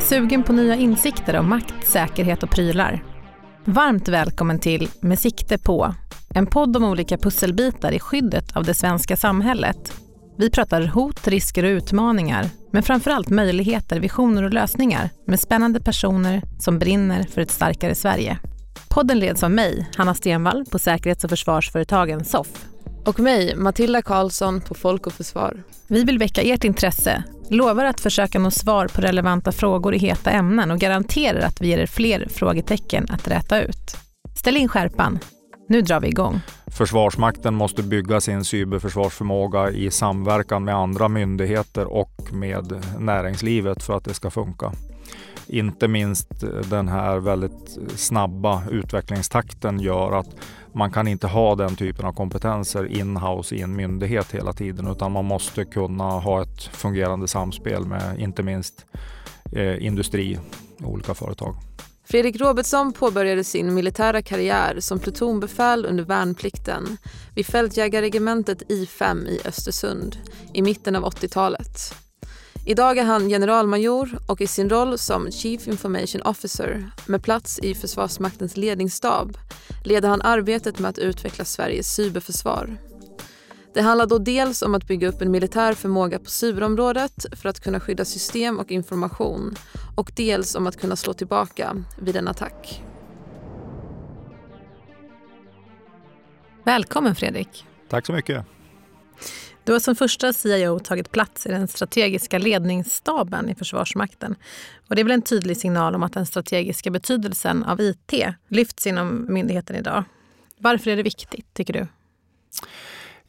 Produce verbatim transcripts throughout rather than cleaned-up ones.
Sugen på nya insikter om makt, säkerhet och prylar. Varmt välkommen till Med sikte på, en podd om olika pusselbitar i skyddet av det svenska samhället. Vi pratar hot, risker och utmaningar, men framförallt möjligheter, visioner och lösningar med spännande personer som brinner för ett starkare Sverige. Podden leds av mig, Hanna Stenvall på Säkerhets- och försvarsföretagen SOFF. Och mig, Matilda Karlsson på Folk och försvar. Vi vill väcka ert intresse, lovar att försöka nå svar på relevanta frågor i heta ämnen och garanterar att vi ger er fler frågetecken att räta ut. Ställ in skärpan. Nu drar vi igång. Försvarsmakten måste bygga sin cyberförsvarsförmåga i samverkan med andra myndigheter och med näringslivet för att det ska funka. Inte minst den här väldigt snabba utvecklingstakten gör att man kan inte ha den typen av kompetenser in-house i en myndighet hela tiden, utan man måste kunna ha ett fungerande samspel med inte minst eh, industri och olika företag. Fredrik Robertsson påbörjade sin militära karriär som plutonbefäl under värnplikten vid fältjägarregementet I fem i Östersund i mitten av åttiotalet. Idag är han generalmajor och i sin roll som Chief Information Officer med plats i Försvarsmaktens ledningsstab leder han arbetet med att utveckla Sveriges cyberförsvar. Det handlar då dels om att bygga upp en militär förmåga på cyberområdet för att kunna skydda system och information och dels om att kunna slå tillbaka vid en attack. Välkommen Fredrik. Tack så mycket. Du har som första C I O tagit plats i den strategiska ledningsstaben i Försvarsmakten. Och det är väl en tydlig signal om att den strategiska betydelsen av I T lyfts inom myndigheten idag. Varför är det viktigt, tycker du?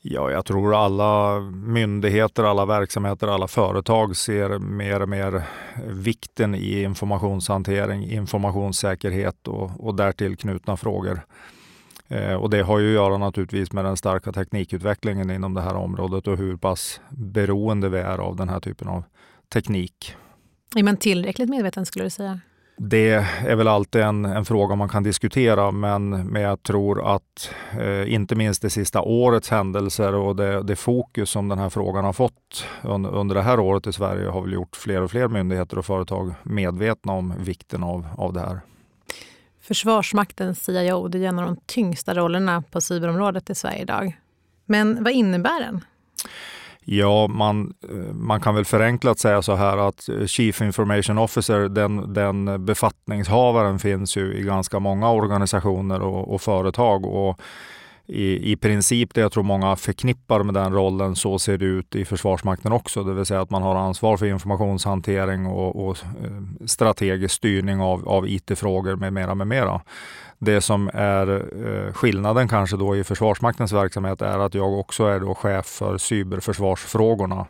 Ja, jag tror alla myndigheter, alla verksamheter, alla företag ser mer och mer vikten i informationshantering, informationssäkerhet och, och därtill knutna frågor. Och det har ju att göra naturligtvis med den starka teknikutvecklingen inom det här området och hur pass beroende vi är av den här typen av teknik. Är man tillräckligt medveten skulle du säga? Det är väl alltid en, en fråga man kan diskutera, men, men jag tror att eh, inte minst det sista årets händelser och det, det fokus som den här frågan har fått under, under det här året i Sverige har väl gjort fler och fler myndigheter och företag medvetna om vikten av, av det här. Försvarsmaktens C I O, det är en av de tyngsta rollerna på cyberområdet i Sverige idag. Men vad innebär den? Ja, man, man kan väl förenklat säga så här att Chief Information Officer, den, den befattningshavaren finns ju i ganska många organisationer och, och företag och I, I princip det jag tror många förknippar med den rollen, så ser det ut i Försvarsmakten också. Det vill säga att man har ansvar för informationshantering och, och strategisk styrning av, av I T-frågor med mera, med mera. Det som är skillnaden kanske då i Försvarsmaktens verksamhet är att jag också är då chef för cyberförsvarsfrågorna.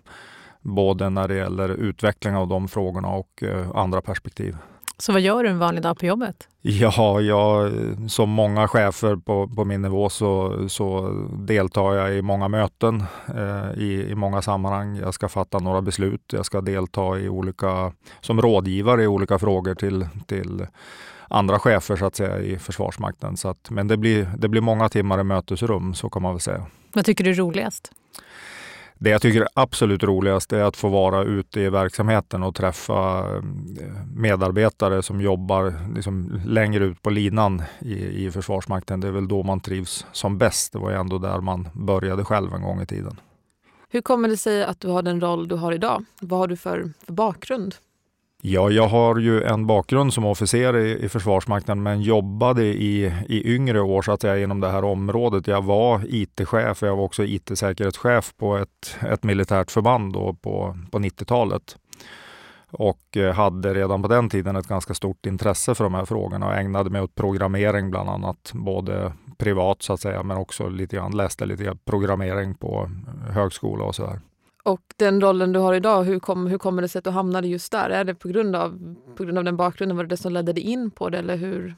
Både när det gäller utveckling av de frågorna och andra perspektiv. Så vad gör du en vanlig dag på jobbet? Ja, jag, som många chefer på, på min nivå så, så deltar jag i många möten eh, i, i många sammanhang. Jag ska fatta några beslut. Jag ska delta i olika, som rådgivare i olika frågor till, till andra chefer så att säga, i Försvarsmakten. Så att, men det blir, det blir många timmar i mötesrum, så kan man väl säga. Vad tycker du är roligast? Det jag tycker är absolut roligast är att få vara ute i verksamheten och träffa medarbetare som jobbar liksom längre ut på linan i, i Försvarsmakten. Det är väl då man trivs som bäst. Det var ju ändå där man började själv en gång i tiden. Hur kommer det sig att du har den roll du har idag? Vad har du för, för bakgrund? Ja, jag har ju en bakgrund som officer i, i Försvarsmakten, men jobbade i, i yngre år så att jag inom det här området. Jag var I T-chef och jag var också I T-säkerhetschef på ett, ett militärt förband då på, på nittiotalet. Och hade redan på den tiden ett ganska stort intresse för de här frågorna och ägnade mig åt programmering bland annat. Både privat så att säga, men också lite grann, läste lite grann programmering på högskola och sådär. Och den rollen du har idag, hur, kom, hur kommer det sig att du hamnade just där? Är det på grund av, på grund av den bakgrunden, var det det som ledde dig in på det, eller hur?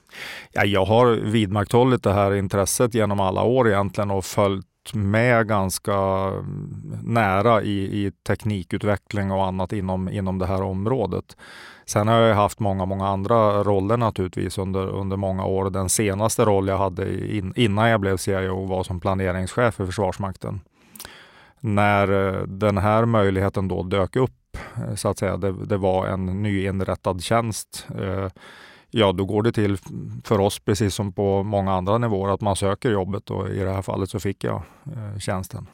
Ja, jag har vidmakthållit det här intresset genom alla år egentligen och följt varit med ganska nära i, i teknikutveckling och annat inom, inom det här området. Sen har jag haft många, många andra roller naturligtvis under, under många år. Den senaste roll jag hade in, innan jag blev C I O var som planeringschef för Försvarsmakten. När den här möjligheten då dök upp, så att säga, det, det var en nyinrättad tjänst. Ja, då går det till för oss precis som på många andra nivåer att man söker jobbet, och i det här fallet så fick jag tjänsten.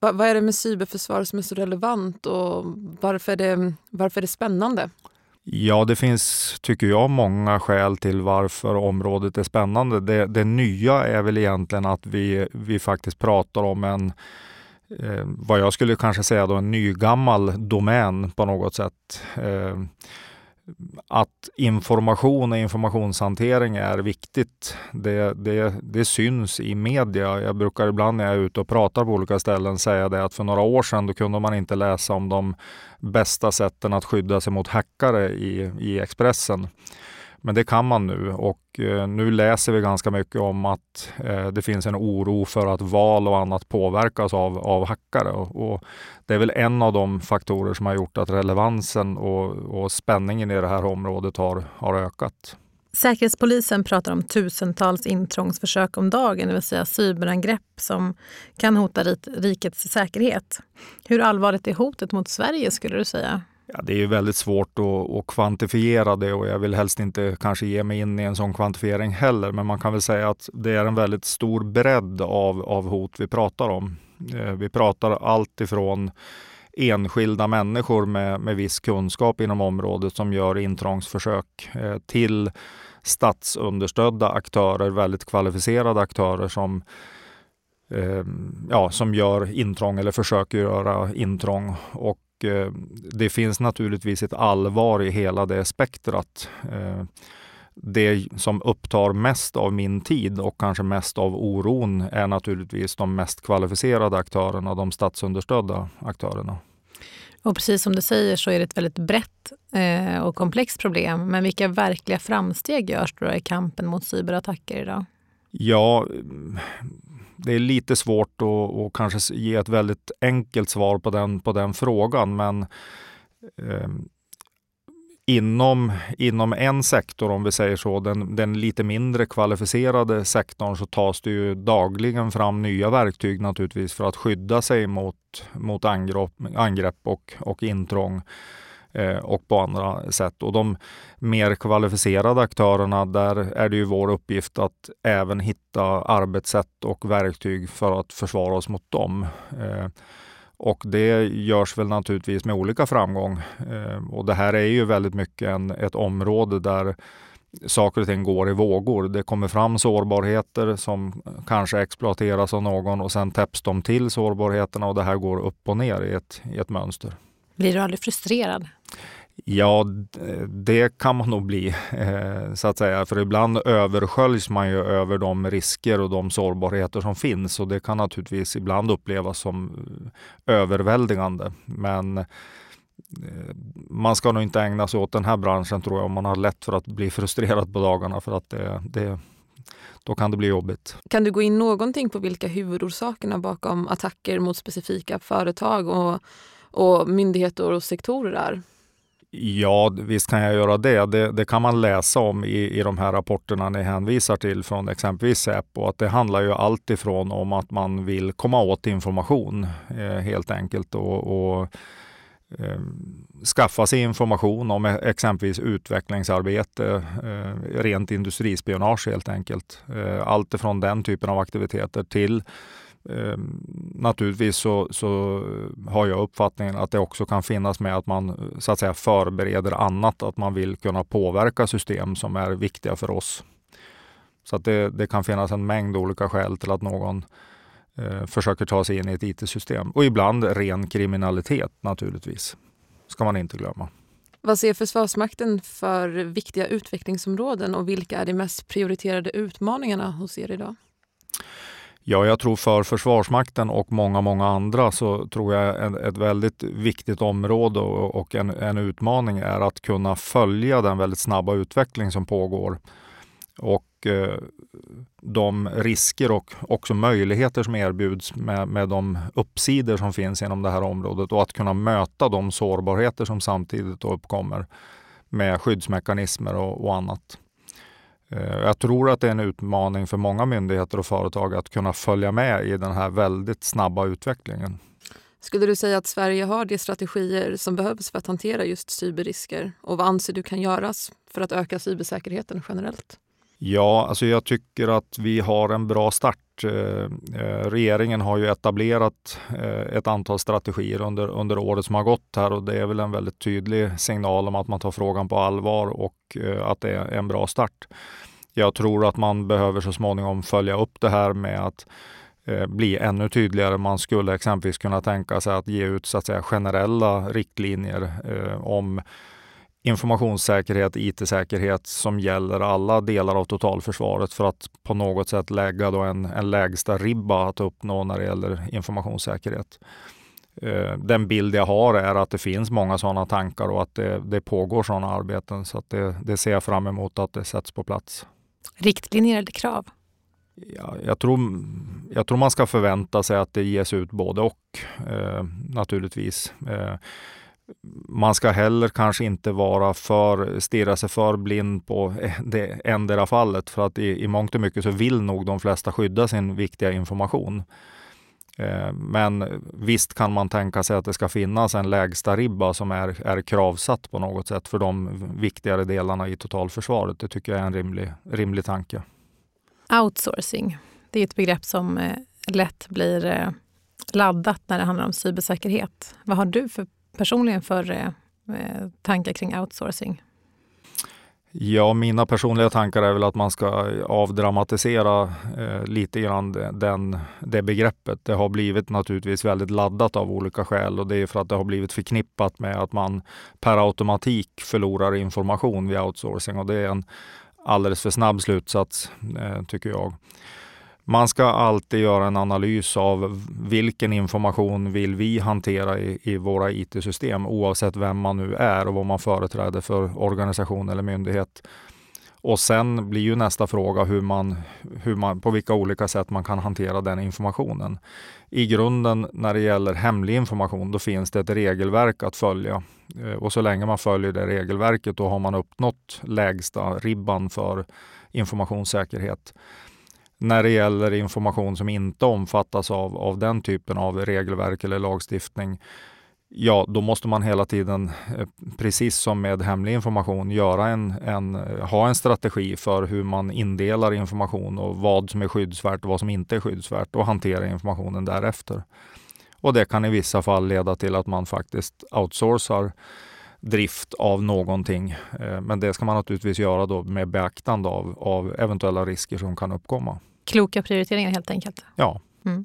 Va, vad är det med cyberförsvar som är så relevant, och varför är det, varför är det spännande? Ja, det finns, tycker jag, många skäl till varför området är spännande. Det, det nya är väl egentligen att vi, vi faktiskt pratar om en Eh, vad jag skulle kanske säga då en nygammal domän på något sätt. Eh, att information och informationshantering är viktigt. Det, det, det syns i media. Jag brukar ibland när jag är ute och pratar på olika ställen säga det att för några år sedan då kunde man inte läsa om de bästa sätten att skydda sig mot hackare i, i Expressen. Men det kan man nu, och nu läser vi ganska mycket om att det finns en oro för att val och annat påverkas av, av hackare. Och det är väl en av de faktorer som har gjort att relevansen och, och spänningen i det här området har, har ökat. Säkerhetspolisen pratar om tusentals intrångsförsök om dagen, det vill säga cyberangrepp som kan hota rikets säkerhet. Hur allvarligt är hotet mot Sverige, skulle du säga? Ja, det är ju väldigt svårt att, att kvantifiera det, och jag vill helst inte kanske ge mig in i en sån kvantifiering heller. Men man kan väl säga att det är en väldigt stor bredd av, av hot vi pratar om. Vi pratar allt ifrån enskilda människor med, med viss kunskap inom området som gör intrångsförsök till statsunderstödda aktörer, väldigt kvalificerade aktörer som ja, som gör intrång eller försöker göra intrång. Och det finns naturligtvis ett allvar i hela det spektrat. Det som upptar mest av min tid och kanske mest av oron är naturligtvis de mest kvalificerade aktörerna, de statsunderstödda aktörerna. Och precis som du säger så är det ett väldigt brett och komplext problem. Men vilka verkliga framsteg görs då i kampen mot cyberattacker idag? Ja, det är lite svårt att, att kanske ge ett väldigt enkelt svar på den, på den frågan, men eh, inom, inom en sektor, om vi säger så, den, den lite mindre kvalificerade sektorn, så tas det ju dagligen fram nya verktyg naturligtvis för att skydda sig mot, mot angrepp, angrepp och, och intrång. Och på andra sätt. Och de mer kvalificerade aktörerna, där är det ju vår uppgift att även hitta arbetssätt och verktyg för att försvara oss mot dem. Och det görs väl naturligtvis med olika framgång. Och det här är ju väldigt mycket en, ett område där saker och ting går i vågor. Det kommer fram sårbarheter som kanske exploateras av någon, och sen täpps de till sårbarheterna, och det här går upp och ner i ett, i ett mönster. Blir du aldrig frustrerad? Ja, det kan man nog bli, så att säga. För ibland översköljs man ju över de risker och de sårbarheter som finns. Och det kan naturligtvis ibland upplevas som överväldigande. Men man ska nog inte ägna sig åt den här branschen, tror jag, om man har lätt för att bli frustrerad på dagarna. För att det, det, då kan det bli jobbigt. Kan du gå in någonting på vilka huvudorsakerna bakom attacker mot specifika företag och och myndigheter och sektorer där? Ja, visst kan jag göra det. Det, det kan man läsa om i, i de här rapporterna ni hänvisar till från exempelvis Epo. Att det handlar ju allt ifrån om att man vill komma åt information eh, helt enkelt och, och eh, skaffa sig information om exempelvis utvecklingsarbete, eh, rent industrispionage helt enkelt. Eh, allt ifrån den typen av aktiviteter till Eh, naturligtvis så, så har jag uppfattningen att det också kan finnas med att man, så att säga, förbereder annat, att man vill kunna påverka system som är viktiga för oss. Så att det, det kan finnas en mängd olika skäl till att någon eh, försöker ta sig in i ett I T-system. Och ibland ren kriminalitet naturligtvis, ska man inte glömma. Vad ser Försvarsmakten för viktiga utvecklingsområden, och vilka är de mest prioriterade utmaningarna hos er idag? Ja, jag tror för Försvarsmakten och många, många andra så tror jag ett väldigt viktigt område och en, en utmaning är att kunna följa den väldigt snabba utveckling som pågår. och eh, de risker och också möjligheter som erbjuds med, med de uppsidor som finns inom det här området, och att kunna möta de sårbarheter som samtidigt uppkommer med skyddsmekanismer och, och annat. Eh, jag tror att det är en utmaning för många myndigheter och företag att kunna följa med i den här väldigt snabba utvecklingen. Skulle du säga att Sverige har de strategier som behövs för att hantera just cyberrisker? Och vad anser du kan göras för att öka cybersäkerheten generellt? Ja, alltså jag tycker att vi har en bra start. Eh, regeringen har ju etablerat eh, ett antal strategier under, under året som har gått här, och det är väl en väldigt tydlig signal om att man tar frågan på allvar och eh, att det är en bra start. Jag tror att man behöver så småningom följa upp det här med att bli ännu tydligare. Man skulle exempelvis kunna tänka sig att ge ut så att säga generella riktlinjer eh, om informationssäkerhet, I T-säkerhet som gäller alla delar av totalförsvaret, för att på något sätt lägga då en, en lägsta ribba att uppnå när det gäller informationssäkerhet. Eh, den bild jag har är att det finns många sådana tankar och att det, det pågår sådana arbeten, så att det, det ser jag fram emot att det sätts på plats. Riktlinjerade krav? Ja, jag tror, jag tror man ska förvänta sig att det ges ut både och, eh, naturligtvis. Eh, man ska heller kanske inte vara för, stirra sig för blind på det endera fallet, för att i, i mångt och mycket så vill nog de flesta skydda sin viktiga information. Eh, men visst kan man tänka sig att det ska finnas en lägsta ribba som är, är kravsatt på något sätt för de viktigare delarna i totalförsvaret. Det tycker jag är en rimlig, rimlig tanke. Outsourcing, det är ett begrepp som lätt blir laddat när det handlar om cybersäkerhet. Vad har du för, personligen för tankar kring outsourcing? Ja, mina personliga tankar är väl att man ska avdramatisera eh, lite grann den, det begreppet. Det har blivit naturligtvis väldigt laddat av olika skäl, och det är för att det har blivit förknippat med att man per automatik förlorar information vid outsourcing, och det är en alldeles för snabb slutsats, tycker jag. Man ska alltid göra en analys av vilken information vill vi hantera i, i våra I T-system, oavsett vem man nu är och vad man företräder för organisation eller myndighet. Och sen blir ju nästa fråga hur man, hur man, på vilka olika sätt man kan hantera den informationen. I grunden när det gäller hemlig information, då finns det ett regelverk att följa. Och så länge man följer det regelverket, då har man uppnått lägsta ribban för informationssäkerhet. När det gäller information som inte omfattas av, av den typen av regelverk eller lagstiftning, ja, då måste man hela tiden, precis som med hemlig information, göra en, en, ha en strategi för hur man indelar information och vad som är skyddsvärt och vad som inte är skyddsvärt, och hantera informationen därefter. Och det kan i vissa fall leda till att man faktiskt outsourcar drift av någonting. Men det ska man naturligtvis göra då med beaktande av, av eventuella risker som kan uppkomma. Kloka prioriteringar helt enkelt. Ja. Mm.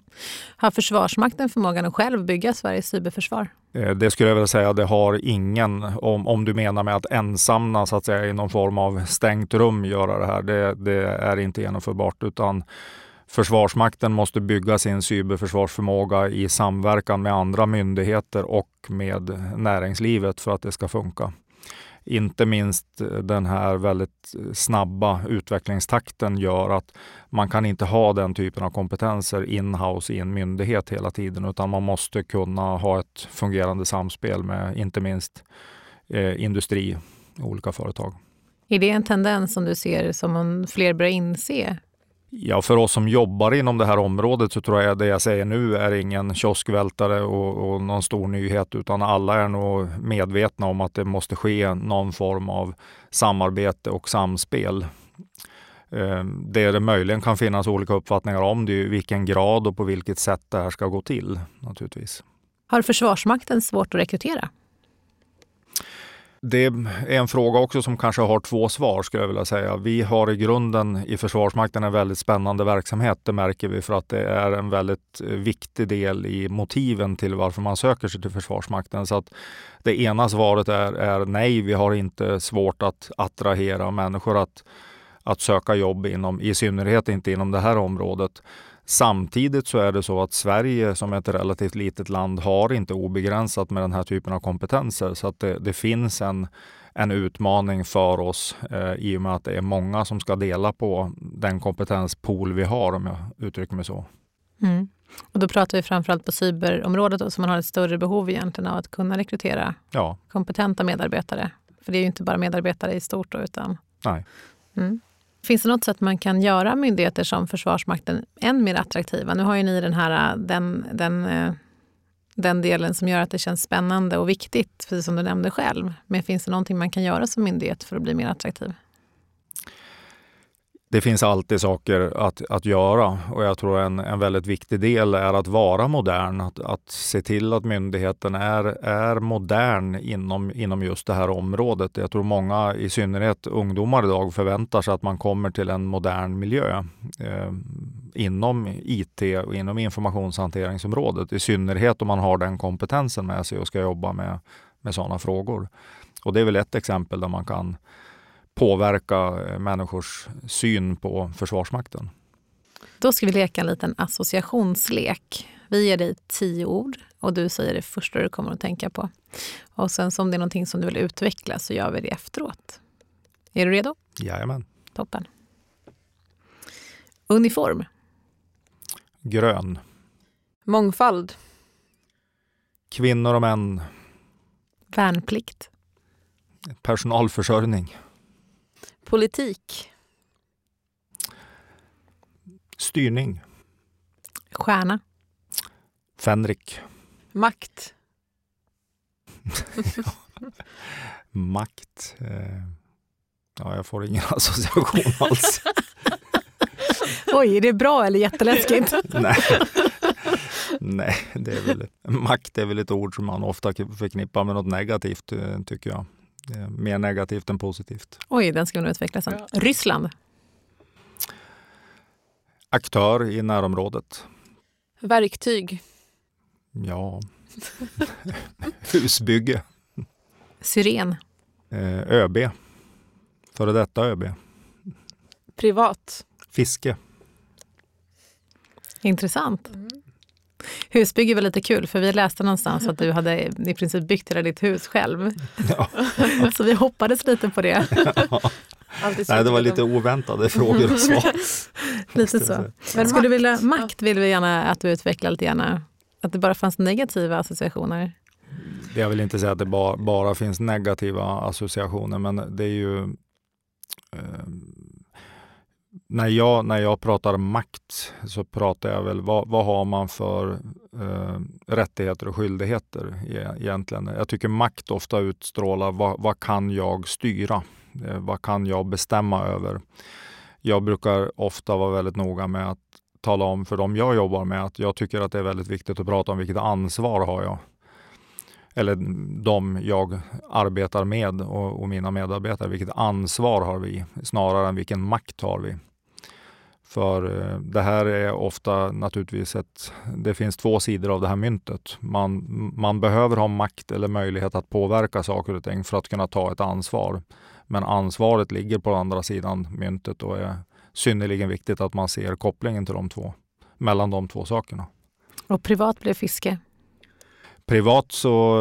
Har Försvarsmakten förmågan att själv bygga Sveriges cyberförsvar? Det skulle jag vilja säga, det har ingen, om, om du menar med att ensamma så att säga i någon form av stängt rum göra det här, det, det är inte genomförbart, utan Försvarsmakten måste bygga sin cyberförsvarsförmåga i samverkan med andra myndigheter och med näringslivet för att det ska funka. Inte minst den här väldigt snabba utvecklingstakten gör att man kan inte ha den typen av kompetenser in-house i en myndighet hela tiden, utan man måste kunna ha ett fungerande samspel med inte minst eh, industri och olika företag. Är det en tendens som du ser som fler börjar inse? Ja, för oss som jobbar inom det här området så tror jag det jag säger nu är ingen kioskvältare och, och någon stor nyhet, utan alla är nog medvetna om att det måste ske någon form av samarbete och samspel. Det det möjligen kan finnas olika uppfattningar om, det är vilken grad och på vilket sätt det här ska gå till naturligtvis. Har Försvarsmakten svårt att rekrytera? Det är en fråga också som kanske har två svar, skulle jag vilja säga. Vi har i grunden i Försvarsmakten en väldigt spännande verksamhet, det märker vi, för att det är en väldigt viktig del i motiven till varför man söker sig till Försvarsmakten. Så att det ena svaret är, är nej, vi har inte svårt att attrahera människor att, att söka jobb inom, i synnerhet inte inom det här området. Samtidigt så är det så att Sverige som ett relativt litet land har inte obegränsat med den här typen av kompetenser, så att det, det finns en, en utmaning för oss eh, i och med att det är många som ska dela på den kompetenspool vi har, om jag uttrycker mig så. Mm. Och då pratar vi framförallt på cyberområdet då, så man har ett större behov egentligen av att kunna rekrytera ja. kompetenta medarbetare. För det är ju inte bara medarbetare i stort då, utan... Nej. Mm. Finns det något sätt man kan göra myndigheter som Försvarsmakten än mer attraktiva? Nu har ju ni den här, den, den, den delen som gör att det känns spännande och viktigt, precis som du nämnde själv. Men finns det någonting man kan göra som myndighet för att bli mer attraktiv? Det finns alltid saker att, att göra, och jag tror en, en väldigt viktig del är att vara modern. Att, att se till att myndigheten är, är modern inom, inom just det här området. Jag tror många, i synnerhet ungdomar idag, förväntar sig att man kommer till en modern miljö eh, inom I T och inom informationshanteringsområdet. I synnerhet om man har den kompetensen med sig och ska jobba med, med sådana frågor. Och det är väl ett exempel där man kan påverka människors syn på Försvarsmakten. Då ska vi leka en liten associationslek. Vi ger dig tio ord och du säger det första du kommer att tänka på. Och sen om det är någonting som du vill utveckla så gör vi det efteråt. Är du redo? Jajamän. Toppen. Uniform. Grön. Mångfald. Kvinnor och män. Värnplikt. Personalförsörjning. Politik. Styrning. Stjärna. Fänrik. Makt. Makt. Ja, jag får ingen association alls. Oj, är det bra eller jätteläskigt? Nej. Nej, det är väl, makt är väl ett ord som man ofta förknippar med något negativt, tycker jag. Mer negativt än positivt. Oj, den ska vi nog utveckla sen. Ja. Ryssland. Aktör i närområdet. Verktyg. Ja. Husbygge. Syren. ÖB. Före detta ÖB. Privat. Fiske. Intressant. Mm. Husbygge var lite kul, för vi läste någonstans att du hade i princip byggt hela ditt hus själv. Ja. Så vi hoppades lite på det. Ja. Nej, det var lite oväntade frågor och svar. Lite så. Men skulle du vilja, makt vill vi gärna att du utvecklar lite gärna. Att det bara fanns negativa associationer. Jag vill inte säga att det bara, bara finns negativa associationer, men det är ju... Eh, När jag, när jag pratar makt så pratar jag väl, vad, vad har man för eh, rättigheter och skyldigheter egentligen? Jag tycker makt ofta utstrålar, vad, vad kan jag styra? Eh, vad kan jag bestämma över? Jag brukar ofta vara väldigt noga med att tala om för dem jag jobbar med att jag tycker att det är väldigt viktigt att prata om vilket ansvar har jag. Eller de jag arbetar med och, och mina medarbetare, vilket ansvar har vi snarare än vilken makt har vi. För eh, det här är ofta naturligtvis ett, det finns två sidor av det här myntet. Man, man behöver ha makt eller möjlighet att påverka saker och ting för att kunna ta ett ansvar. Men ansvaret ligger på andra sidan myntet och är synnerligen viktigt att man ser kopplingen till de två, mellan de två sakerna. Och privat blev fiske. Privat så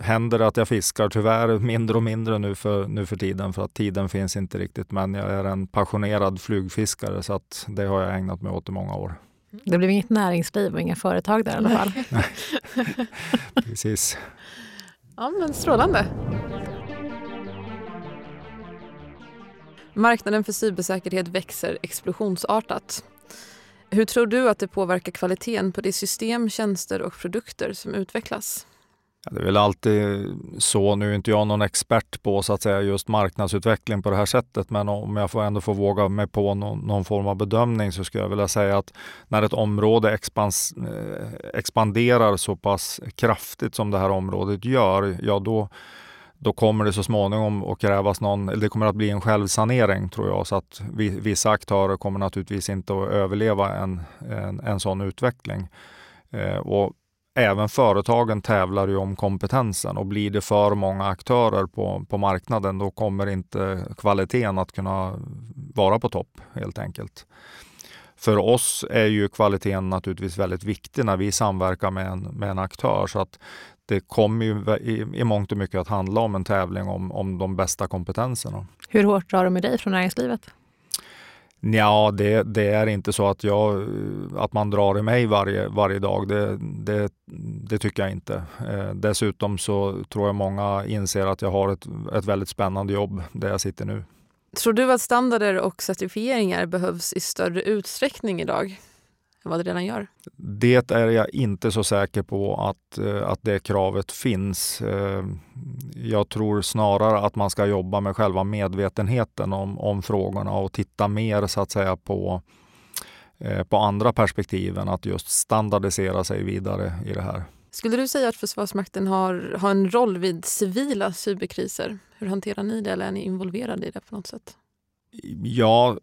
händer det att jag fiskar, tyvärr mindre och mindre nu för, nu för tiden, för att tiden finns inte riktigt, men jag är en passionerad flugfiskare, så att det har jag ägnat mig åt i många år. Det blev inget näringsliv och inga företag där i alla fall. Precis. Ja, men strålande. Marknaden för cybersäkerhet växer explosionsartat. Hur tror du att det påverkar kvaliteten på de system, tjänster och produkter som utvecklas? Ja, det är väl alltid så. Nu är inte jag någon expert på så att säga, just marknadsutveckling på det här sättet. Men om jag får ändå får våga mig på någon, någon form av bedömning, så skulle jag vilja säga att när ett område expans, expanderar så pass kraftigt som det här området gör, ja då... Då kommer det så småningom att krävas någon, eller det kommer att bli en självsanering tror jag, så att vissa aktörer kommer naturligtvis inte att överleva en, en, en sån utveckling. Eh, och även företagen tävlar ju om kompetensen, och blir det för många aktörer på, på marknaden, då kommer inte kvaliteten att kunna vara på topp helt enkelt. För oss är ju kvaliteten naturligtvis väldigt viktig när vi samverkar med en, med en aktör, så att det kommer ju i, i mångt och mycket att handla om en tävling om, om de bästa kompetenserna. Hur hårt drar de med dig från näringslivet? Ja, det, det är inte så att, jag, att man drar i mig varje, varje dag. Det, det, det tycker jag inte. Eh, dessutom så tror jag många inser att jag har ett, ett väldigt spännande jobb där jag sitter nu. Tror du att standarder och certifieringar behövs i större utsträckning idag än vad det redan gör? Det är jag inte så säker på att, att det kravet finns. Jag tror snarare att man ska jobba med själva medvetenheten om, om frågorna och titta mer så att säga på, på andra perspektiven, att just standardisera sig vidare i det här. Skulle du säga att Försvarsmakten har, har en roll vid civila cyberkriser? Hur hanterar ni det, eller är ni involverade i det på något sätt? Ja,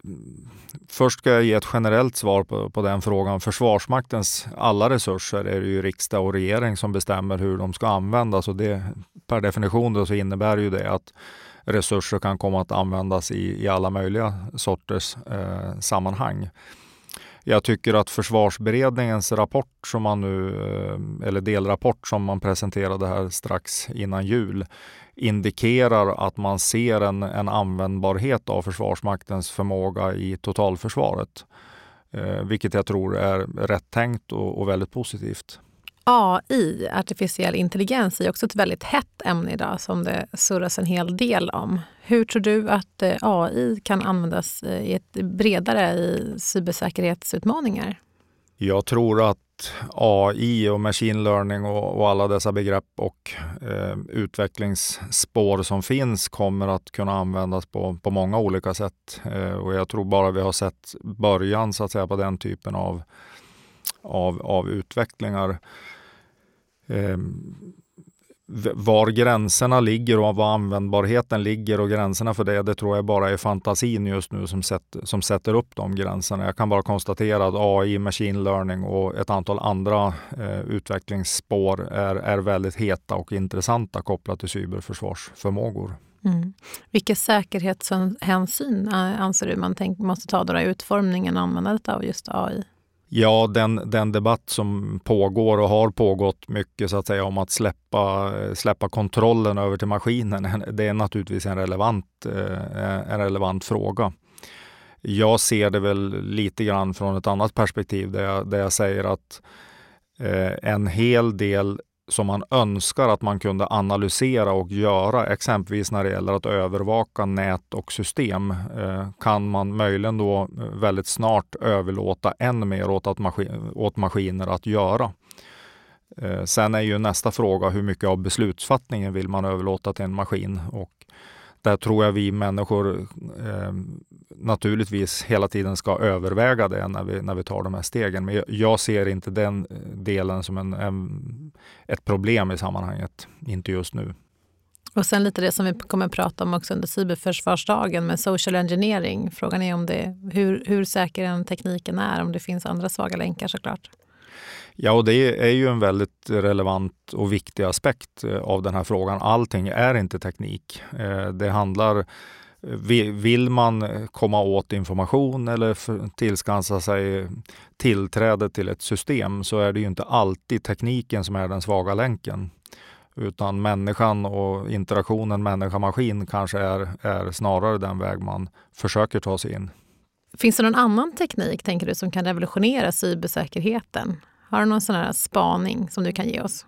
först ska jag ge ett generellt svar på, på den frågan. Försvarsmaktens alla resurser är det ju riksdag och regering som bestämmer hur de ska användas. Och det, per definition då, så innebär ju det att resurser kan komma att användas i, i alla möjliga sorters eh, sammanhang. Jag tycker att Försvarsberedningens rapport som man nu, eller delrapport som man presenterade här strax innan jul, indikerar att man ser en, en användbarhet av Försvarsmaktens förmåga i totalförsvaret. Eh, vilket jag tror är rätt tänkt och, och väldigt positivt. A I, artificiell intelligens, är också ett väldigt hett ämne idag som det surras en hel del om. Hur tror du att A I kan användas i ett bredare i cybersäkerhetsutmaningar? Jag tror att A I och machine learning och, och alla dessa begrepp och eh, utvecklingsspår som finns kommer att kunna användas på, på många olika sätt. Eh, och jag tror bara vi har sett början så att säga på den typen av, av, av utvecklingar. Eh, var gränserna ligger och var användbarheten ligger och gränserna för det, det tror jag bara är fantasin just nu som, sätt, som sätter upp de gränserna. Jag kan bara konstatera att A I, machine learning och ett antal andra eh, utvecklingsspår är, är väldigt heta och intressanta kopplat till cyberförsvarsförmågor. Mm. Vilka säkerhetshänsyn anser du man tänk, måste ta då i utformningen och användandet av just A I? Ja, den, den debatt som pågår och har pågått mycket så att säga om att släppa, släppa kontrollen över till maskinen, det är naturligtvis en relevant, en relevant fråga. Jag ser det väl lite grann från ett annat perspektiv där jag, där jag säger att en hel del som man önskar att man kunde analysera och göra, exempelvis när det gäller att övervaka nät och system, kan man möjligen då väldigt snart överlåta än mer åt, att maskin, åt maskiner att göra. Sen är ju nästa fråga hur mycket av beslutsfattningen vill man överlåta till en maskin, och där tror jag vi människor eh, naturligtvis hela tiden ska överväga det när vi, när vi tar de här stegen. Men jag ser inte den delen som en, en, ett problem i sammanhanget, inte just nu. Och sen lite det som vi kommer att prata om också under cyberförsvarsdagen med social engineering. Frågan är om det, hur, hur säker den tekniken är, om det finns andra svaga länkar såklart. Ja, och det är ju en väldigt relevant och viktig aspekt av den här frågan. Allting är inte teknik. Det handlar, vill man komma åt information eller tillskansa sig tillträde till ett system, så är det ju inte alltid tekniken som är den svaga länken. Utan människan och interaktionen människa-maskin kanske är, är snarare den väg man försöker ta sig in. Finns det någon annan teknik, tänker du, som kan revolutionera cybersäkerheten? Har du någon sån här spaning som du kan ge oss?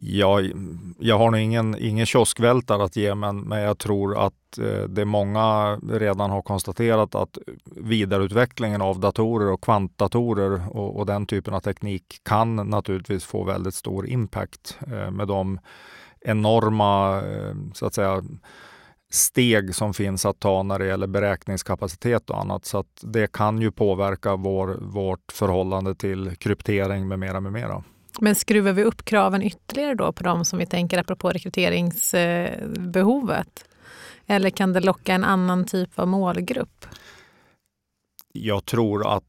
Jag, jag har nog ingen, ingen kioskvältare att ge, men, men jag tror att eh, det många redan har konstaterat att vidareutvecklingen av datorer och kvantdatorer och, och den typen av teknik kan naturligtvis få väldigt stor impact eh, med de enorma eh, så att säga, steg som finns att ta när det gäller beräkningskapacitet och annat, så att det kan ju påverka vår, vårt förhållande till kryptering med mera, med mera. Men skruvar vi upp kraven ytterligare då på dem som vi tänker apropå rekryteringsbehovet? Eller kan det locka en annan typ av målgrupp? Jag tror att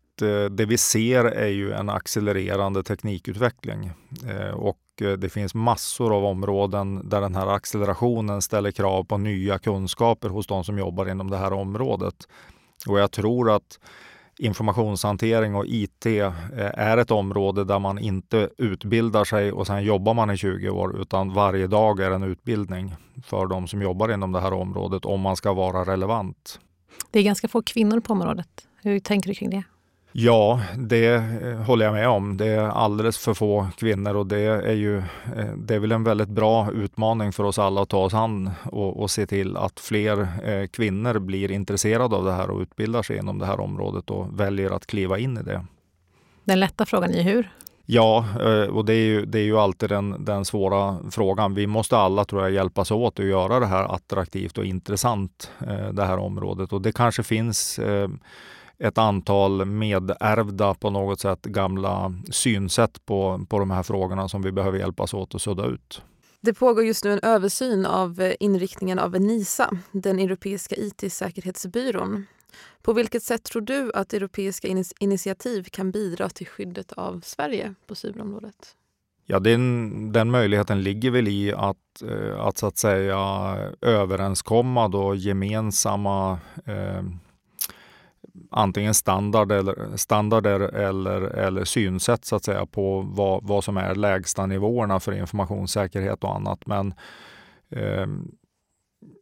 det vi ser är ju en accelererande teknikutveckling, och det finns massor av områden där den här accelerationen ställer krav på nya kunskaper hos de som jobbar inom det här området. Och jag tror att informationshantering och I T är ett område där man inte utbildar sig och sen jobbar man i tjugo år, utan varje dag är en utbildning för de som jobbar inom det här området om man ska vara relevant. Det är ganska få kvinnor på området. Hur tänker du kring det? Ja, det håller jag med om. Det är alldeles för få kvinnor och det är ju det är väl en väldigt bra utmaning för oss alla att ta oss an och, och se till att fler kvinnor blir intresserade av det här och utbildar sig inom det här området och väljer att kliva in i det. Den lätta frågan är hur? Ja, och det är ju, det är ju alltid den, den svåra frågan. Vi måste alla, tror jag, hjälpas åt att göra det här attraktivt och intressant, det här området. Och det kanske finns ett antal medärvda på något sätt gamla synsätt på, på de här frågorna som vi behöver hjälpas åt att sudda ut. Det pågår just nu en översyn av inriktningen av ENISA, den europeiska I T-säkerhetsbyrån. På vilket sätt tror du att europeiska initiativ kan bidra till skyddet av Sverige på cyberområdet? Ja, den, den möjligheten ligger väl i att, att, så att säga, överenskomma då gemensamma eh, antingen standard eller, standarder eller, eller synsätt, så att säga, på vad, vad som är lägsta nivåerna för informationssäkerhet och annat. Men eh,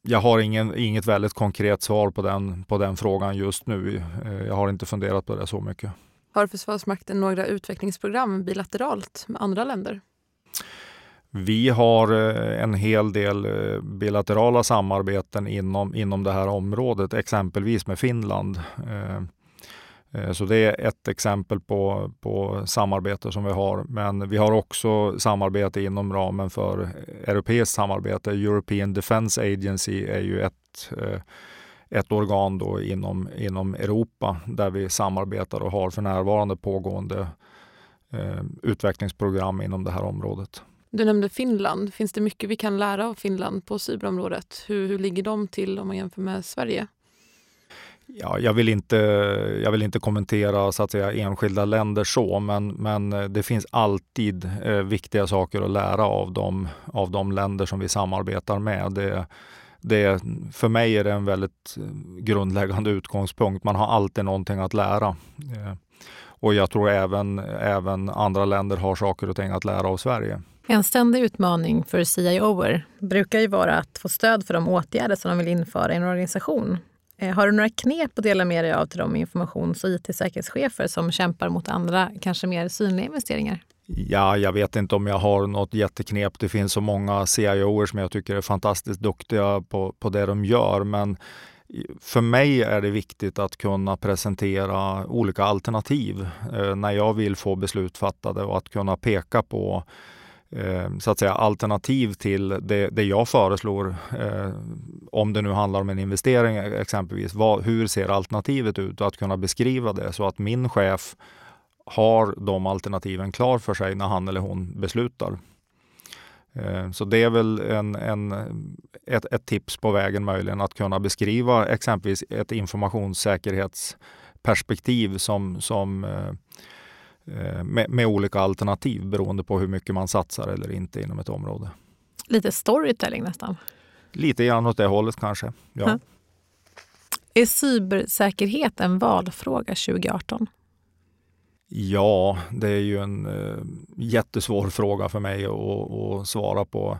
jag har ingen, inget väldigt konkret svar på den, på den frågan just nu. Eh, jag har inte funderat på det så mycket. Har Försvarsmakten några utvecklingsprogram bilateralt med andra länder? Vi har en hel del bilaterala samarbeten inom, inom det här området, exempelvis med Finland. Så det är ett exempel på, på samarbete som vi har. Men vi har också samarbete inom ramen för europeiskt samarbete. European Defence Agency är ju ett, ett organ då inom, inom Europa där vi samarbetar och har för närvarande pågående utvecklingsprogram inom det här området. Du nämnde Finland. Finns det mycket vi kan lära av Finland på cyberområdet? Hur, hur ligger de till om man jämför med Sverige? Ja, jag vill inte, jag vill inte kommentera, så att säga, enskilda länder så, men, men det finns alltid eh, viktiga saker att lära av de, av de länder som vi samarbetar med. Det, det, för mig är det en väldigt grundläggande utgångspunkt. Man har alltid någonting att lära. Eh, och jag tror även, även andra länder har saker och ting att lära av Sverige. En ständig utmaning för C I O:er brukar ju vara att få stöd för de åtgärder som de vill införa i en organisation. Har du några knep att dela med dig av till de informations- och I T-säkerhetschefer som kämpar mot andra, kanske mer synliga investeringar? Ja, jag vet inte om jag har något jätteknep. Det finns så många C I O:er som jag tycker är fantastiskt duktiga på, på det de gör, men för mig är det viktigt att kunna presentera olika alternativ eh, när jag vill få beslut fattade och att kunna peka på så att säga alternativ till det, det jag föreslår, eh, om det nu handlar om en investering exempelvis. Vad, hur ser alternativet ut, och att kunna beskriva det så att min chef har de alternativen klar för sig när han eller hon beslutar. Eh, så det är väl en, en, ett, ett tips på vägen möjligen, att kunna beskriva exempelvis ett informationssäkerhetsperspektiv som, som eh, Med, med olika alternativ beroende på hur mycket man satsar eller inte inom ett område. Lite storytelling nästan. Lite grann åt det hållet kanske, ja. Mm. Är cybersäkerhet en valfråga tjugo arton? Ja, det är ju en eh, jättesvår fråga för mig att, att svara på.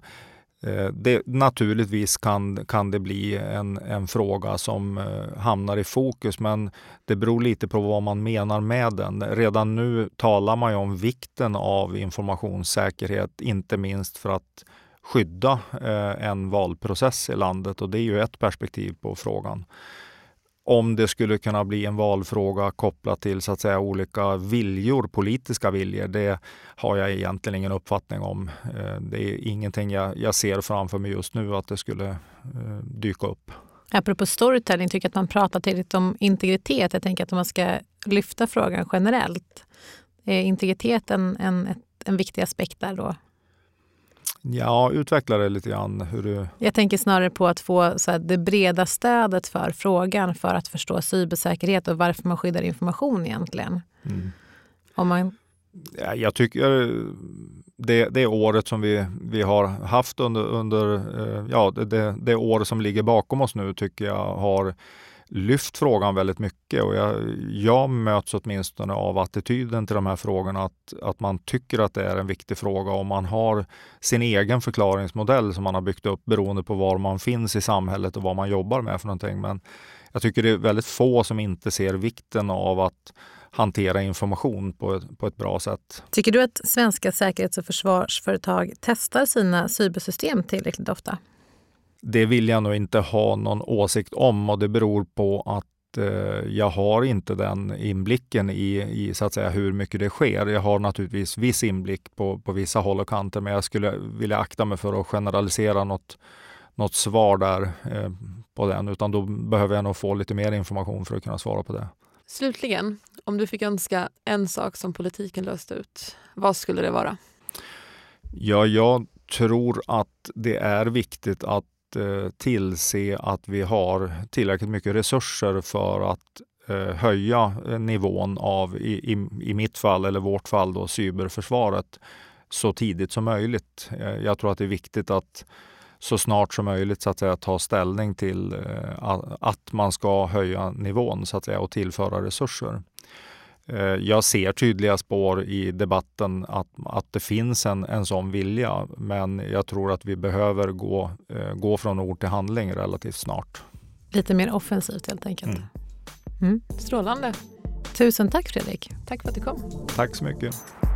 Eh, det, naturligtvis kan, kan det bli en, en fråga som eh, hamnar i fokus, men det beror lite på vad man menar med den. Redan nu talar man ju om vikten av informationssäkerhet, inte minst för att skydda eh, en valprocess i landet, och det är ju ett perspektiv på frågan. Om det skulle kunna bli en valfråga kopplat till, så att säga, olika viljor, politiska viljor, det har jag egentligen ingen uppfattning om. Det är ingenting jag, jag ser framför mig just nu att det skulle dyka upp. Apropå storytelling, tycker jag att man pratar tillräckligt om integritet. Jag tänker att man ska lyfta frågan generellt. Är integriteten en, en, en viktig aspekt där då? Ja, utveckla det lite grann. Hur du... Jag tänker snarare på att få så här, det breda stödet för frågan för att förstå cybersäkerhet och varför man skyddar information egentligen. Mm. Om man... ja, jag tycker det, det året som vi, vi har haft under, under ja, det, det år som ligger bakom oss nu, tycker jag har lyft frågan väldigt mycket, och jag, jag möts åtminstone av attityden till de här frågorna att, att man tycker att det är en viktig fråga, om man har sin egen förklaringsmodell som man har byggt upp beroende på var man finns i samhället och vad man jobbar med för någonting. Men jag tycker det är väldigt få som inte ser vikten av att hantera information på ett, på ett bra sätt. Tycker du att svenska säkerhets- och försvarsföretag testar sina cybersystem tillräckligt ofta? Det vill jag nog inte ha någon åsikt om, och det beror på att eh, jag har inte den inblicken i, i så att säga, hur mycket det sker. Jag har naturligtvis viss inblick på, på vissa håll och kanter, men jag skulle vilja akta mig för att generalisera något, något svar där eh, på den, utan då behöver jag nog få lite mer information för att kunna svara på det. Slutligen, om du fick önska en sak som politiken löste ut, vad skulle det vara? Ja, jag tror att det är viktigt att tillse att vi har tillräckligt mycket resurser för att höja nivån av, i, i, i mitt fall eller vårt fall då, cyberförsvaret så tidigt som möjligt. Jag tror att det är viktigt att så snart som möjligt, så att säga, ta ställning till att man ska höja nivån, så att säga, och tillföra resurser. Jag ser tydliga spår i debatten att, att det finns en, en sån vilja, men jag tror att vi behöver gå, gå från ord till handling relativt snart. Lite mer offensivt helt enkelt. Mm. Mm. Strålande. Tusen tack Fredrik. Tack för att du kom. Tack så mycket.